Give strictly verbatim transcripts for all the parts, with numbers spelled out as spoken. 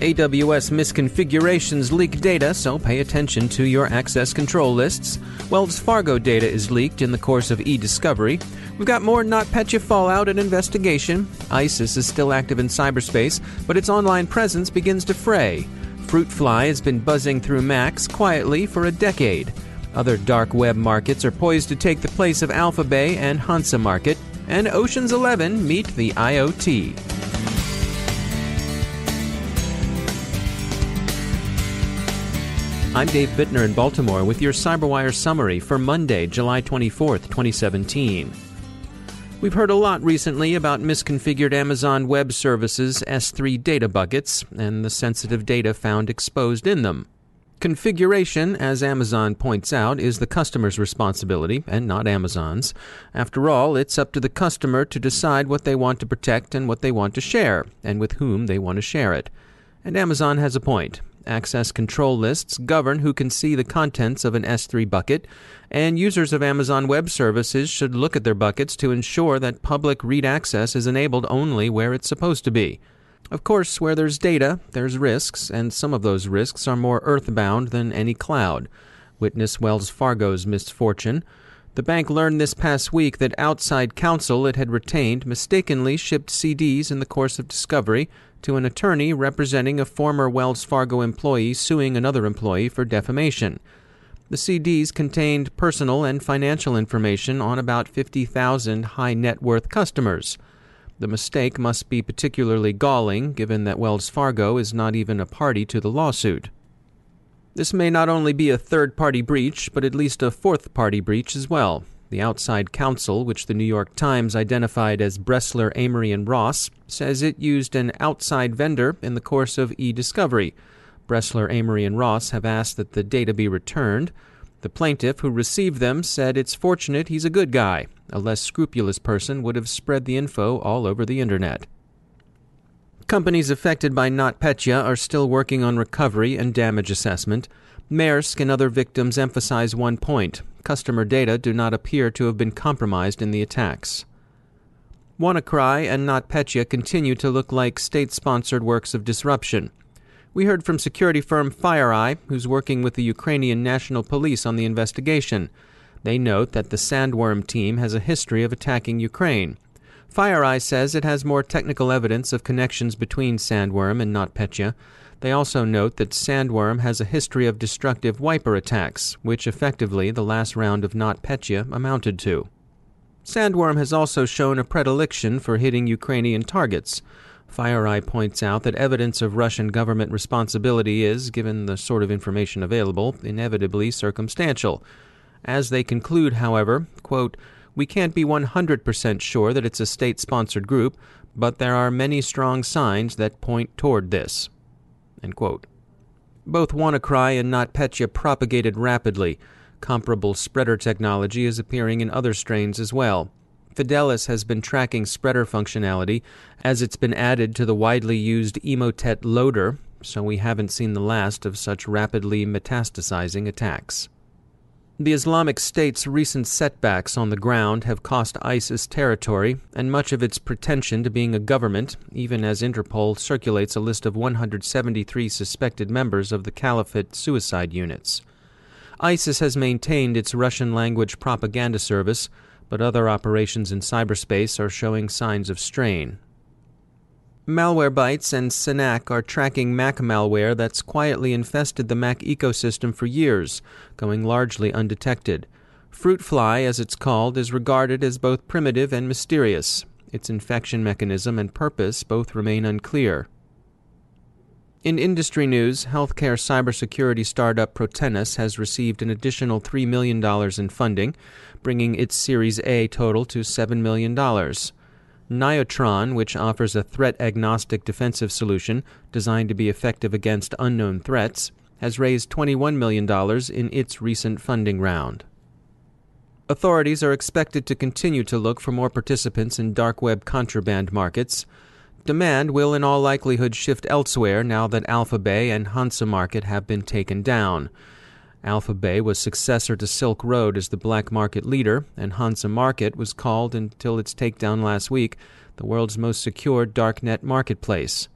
A W S misconfigurations leak data, so pay attention to your access control lists. Wells Fargo data is leaked in the course of e-discovery. We've got more NotPetya fallout and investigation. ISIS is still active in cyberspace, but its online presence begins to fray. FruitFly has been buzzing through Macs quietly for a decade. Other dark web markets are poised to take the place of AlphaBay and Hansa Market. And Ocean's eleven meet the I O T. I'm Dave Bittner in Baltimore with your CyberWire summary for Monday, July twenty-fourth, twenty seventeen. We've heard a lot recently about misconfigured Amazon Web Services S three data buckets and the sensitive data found exposed in them. Configuration, as Amazon points out, is the customer's responsibility and not Amazon's. After all, it's up to the customer to decide what they want to protect and what they want to share, and with whom they want to share it. And Amazon has a point. Access control lists govern who can see the contents of an S three bucket, and users of Amazon Web Services should look at their buckets to ensure that public read access is enabled only where it's supposed to be. Of course, where there's data, there's risks, and some of those risks are more earthbound than any cloud. Witness Wells Fargo's misfortune. The bank learned this past week that outside counsel it had retained mistakenly shipped C Ds in the course of discovery to an attorney representing a former Wells Fargo employee suing another employee for defamation. The C Ds contained personal and financial information on about fifty thousand high-net-worth customers. The mistake must be particularly galling, given that Wells Fargo is not even a party to the lawsuit. This may not only be a third-party breach, but at least a fourth-party breach as well. The outside counsel, which the New York Times identified as Bressler, Amory, and Ross, says it used an outside vendor in the course of e-discovery. Bressler, Amory, and Ross have asked that the data be returned. The plaintiff who received them said it's fortunate he's a good guy. A less scrupulous person would have spread the info all over the Internet. Companies affected by NotPetya are still working on recovery and damage assessment. Maersk and other victims emphasize one point. Customer data do not appear to have been compromised in the attacks. WannaCry and NotPetya continue to look like state-sponsored works of disruption. We heard from security firm FireEye, who's working with the Ukrainian National Police on the investigation. They note that the Sandworm team has a history of attacking Ukraine. FireEye says it has more technical evidence of connections between Sandworm and NotPetya. They also note that Sandworm has a history of destructive wiper attacks, which effectively the last round of NotPetya amounted to. Sandworm has also shown a predilection for hitting Ukrainian targets. FireEye points out that evidence of Russian government responsibility is, given the sort of information available, inevitably circumstantial. As they conclude, however, quote, "We can't be one hundred percent sure that it's a state-sponsored group, but there are many strong signs that point toward this." End quote. Both WannaCry and NotPetya propagated rapidly. Comparable spreader technology is appearing in other strains as well. Fidelis has been tracking spreader functionality as it's been added to the widely used Emotet loader, so we haven't seen the last of such rapidly metastasizing attacks. The Islamic State's recent setbacks on the ground have cost ISIS territory and much of its pretension to being a government, even as Interpol circulates a list of one hundred seventy-three suspected members of the Caliphate suicide units. ISIS has maintained its Russian-language propaganda service, but other operations in cyberspace are showing signs of strain. Malwarebytes and Synack are tracking Mac malware that's quietly infested the Mac ecosystem for years, going largely undetected. FruitFly, as it's called, is regarded as both primitive and mysterious. Its infection mechanism and purpose both remain unclear. In industry news, healthcare cybersecurity startup Protenus has received an additional three million dollars in funding, bringing its Series A total to seven million dollars. Nyotron, which offers a threat-agnostic defensive solution designed to be effective against unknown threats, has raised twenty-one million dollars in its recent funding round. Authorities are expected to continue to look for more participants in dark web contraband markets. Demand will in all likelihood shift elsewhere now that AlphaBay and Hansa Market have been taken down. AlphaBay was successor to Silk Road as the black market leader, and Hansa Market was called, until its takedown last week, the world's most secure darknet marketplace.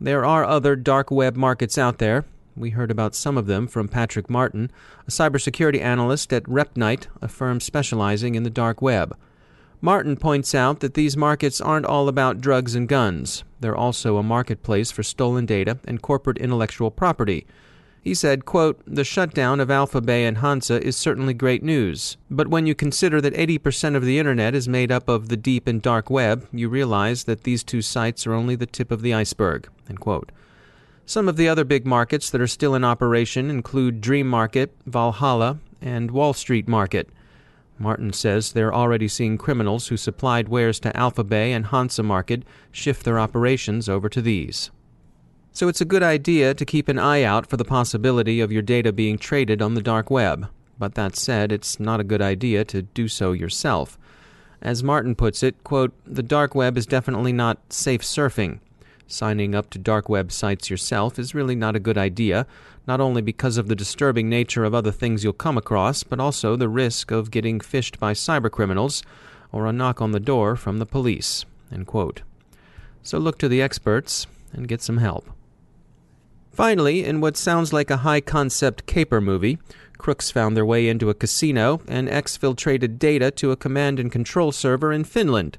There are other dark web markets out there. We heard about some of them from Patrick Martin, a cybersecurity analyst at RepNight, a firm specializing in the dark web. Martin points out that these markets aren't all about drugs and guns. They're also a marketplace for stolen data and corporate intellectual property. He said, quote, "The shutdown of AlphaBay and Hansa is certainly great news, but when you consider that eighty percent of the Internet is made up of the deep and dark web, you realize that these two sites are only the tip of the iceberg," end quote. Some of the other big markets that are still in operation include Dream Market, Valhalla, and Wall Street Market. Martin says they're already seeing criminals who supplied wares to AlphaBay and Hansa Market shift their operations over to these. So it's a good idea to keep an eye out for the possibility of your data being traded on the dark web. But that said, it's not a good idea to do so yourself. As Martin puts it, quote, "The dark web is definitely not safe surfing. Signing up to dark web sites yourself is really not a good idea, not only because of the disturbing nature of other things you'll come across, but also the risk of getting fished by cybercriminals or a knock on the door from the police," end quote. So look to the experts and get some help. Finally, in what sounds like a high-concept caper movie, crooks found their way into a casino and exfiltrated data to a command and control server in Finland.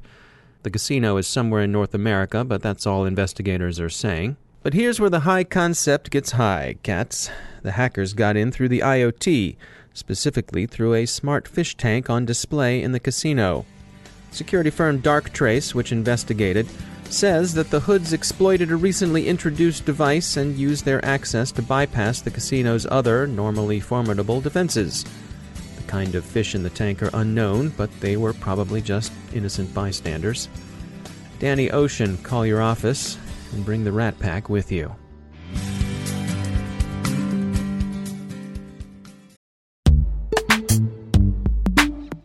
The casino is somewhere in North America, but that's all investigators are saying. But here's where the high concept gets high, cats. The hackers got in through the IoT, specifically through a smart fish tank on display in the casino. Security firm Darktrace, which investigated, says that the hoods exploited a recently introduced device and used their access to bypass the casino's other, normally formidable defenses. The kind of fish in the tank are unknown, but they were probably just innocent bystanders. Danny Ocean, call your office and bring the Rat Pack with you.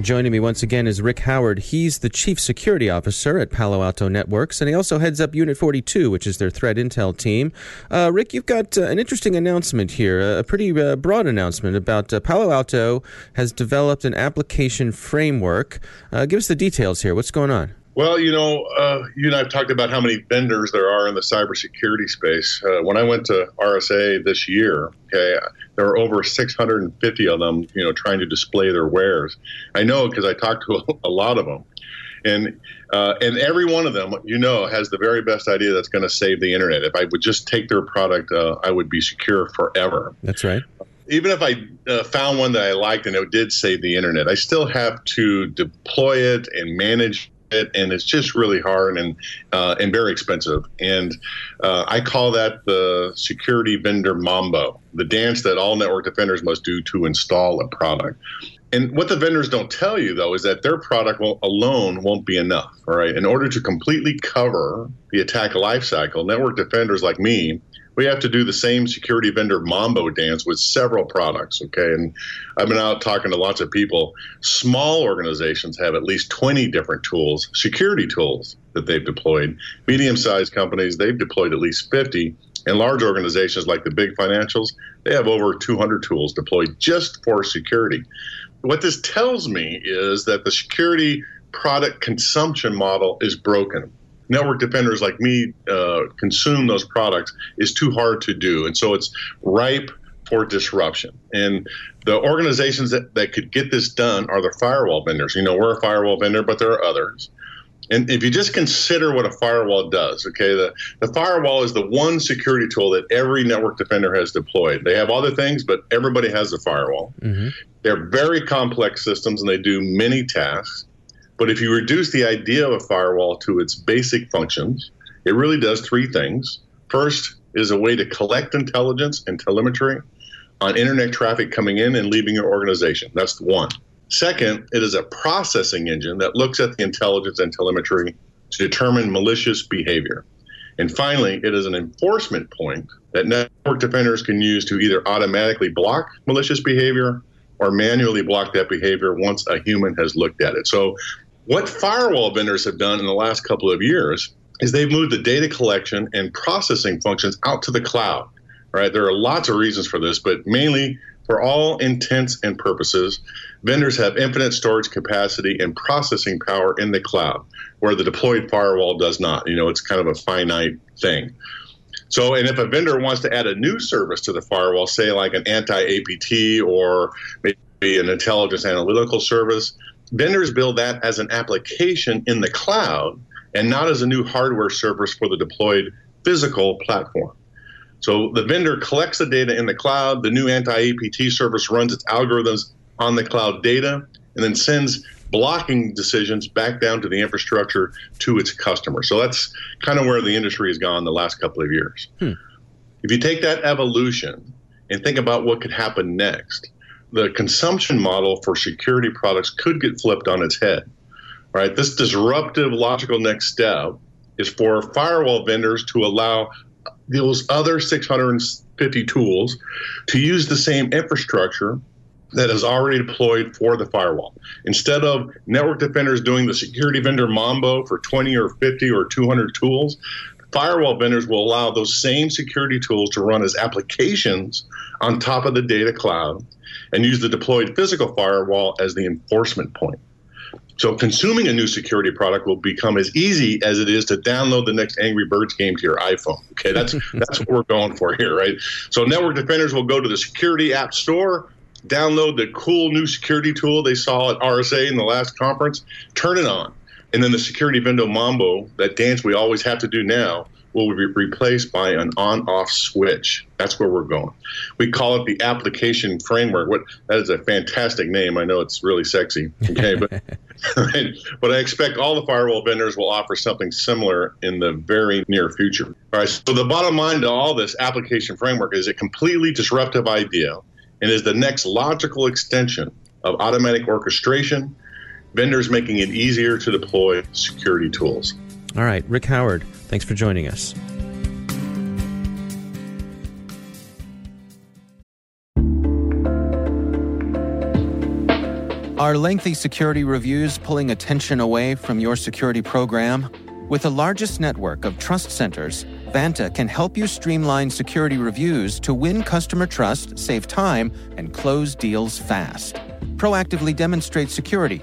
Joining me once again is Rick Howard. He's the Chief Security Officer at Palo Alto Networks, and he also heads up Unit forty-two, which is their threat intel team. Uh, Rick, you've got uh, an interesting announcement here, a pretty uh, broad announcement about uh, Palo Alto has developed an application framework. Uh, give us the details here. What's going on? Well, you know, uh, you and I have talked about how many vendors there are in the cybersecurity space. Uh, when I went to R S A this year, okay, there were over six hundred fifty of them, you know, trying to display their wares. I know because I talked to a lot of them. And uh, and every one of them, you know, has the very best idea that's going to save the internet. If I would just take their product, uh, I would be secure forever. That's right. Even if I uh, found one that I liked and it did save the internet, I still have to deploy it and manage it, and it's just really hard and uh, and very expensive. And uh, I call that the security vendor mambo, the dance that all network defenders must do to install a product. And what the vendors don't tell you, though, is that their product will, alone won't be enough. All right, in order to completely cover the attack lifecycle, network defenders like me, we have to do the same security vendor mambo dance with several products, okay? And I've been out talking to lots of people. Small organizations have at least twenty different tools, security tools that they've deployed. Medium-sized companies, they've deployed at least fifty. And large organizations like the big financials, they have over two hundred tools deployed just for security. What this tells me is that the security product consumption model is broken. Network defenders like me uh, consume those products is too hard to do. And so it's ripe for disruption. And the organizations that, that could get this done are the firewall vendors. You know, we're a firewall vendor, but there are others. And if you just consider what a firewall does, okay, the, the firewall is the one security tool that every network defender has deployed. They have other things, but everybody has the firewall. Mm-hmm. They're very complex systems, and they do many tasks. But if you reduce the idea of a firewall to its basic functions, it really does three things. First is a way to collect intelligence and telemetry on internet traffic coming in and leaving your organization. That's one. Second, it is a processing engine that looks at the intelligence and telemetry to determine malicious behavior. And finally, it is an enforcement point that network defenders can use to either automatically block malicious behavior or manually block that behavior once a human has looked at it. So what firewall vendors have done in the last couple of years is they've moved the data collection and processing functions out to the cloud, right? There are lots of reasons for this, but mainly for all intents and purposes, vendors have infinite storage capacity and processing power in the cloud, where the deployed firewall does not. You know, it's kind of a finite thing. So, and if a vendor wants to add a new service to the firewall, say like an anti-A P T or maybe an intelligence analytical service, vendors build that as an application in the cloud and not as a new hardware service for the deployed physical platform. So the vendor collects the data in the cloud, the new anti-A P T service runs its algorithms on the cloud data, and then sends blocking decisions back down to the infrastructure to its customer. So that's kind of where the industry has gone the last couple of years. Hmm. If you take that evolution and think about what could happen next, the consumption model for security products could get flipped on its head, right? This disruptive logical next step is for firewall vendors to allow those other six hundred fifty tools to use the same infrastructure that is already deployed for the firewall. Instead of network defenders doing the security vendor mambo for twenty or fifty or two hundred tools, firewall vendors will allow those same security tools to run as applications on top of the data cloud and use the deployed physical firewall as the enforcement point. So consuming a new security product will become as easy as it is to download the next Angry Birds game to your iPhone. Okay, that's that's what we're going for here, right? So network defenders will go to the security app store, download the cool new security tool they saw at R S A in the last conference, turn it on, and then the security vendor mambo, that dance we always have to do now, will be replaced by an on-off switch. That's where we're going. We call it the application framework. What that is a fantastic name. I know it's really sexy. Okay, but right? But I expect all the firewall vendors will offer something similar in the very near future. All right. So the bottom line to all this application framework is a completely disruptive idea, and is the next logical extension of automatic orchestration. Vendors making it easier to deploy security tools. All right, Rick Howard, thanks for joining us. Are lengthy security reviews pulling attention away from your security program? With the largest network of trust centers, Vanta can help you streamline security reviews to win customer trust, save time, and close deals fast. Proactively demonstrate security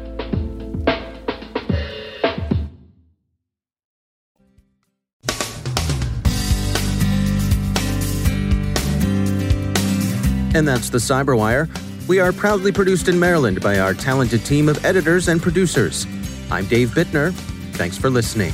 And that's the CyberWire. We are proudly produced in Maryland by our talented team of editors and producers. I'm Dave Bittner. Thanks for listening.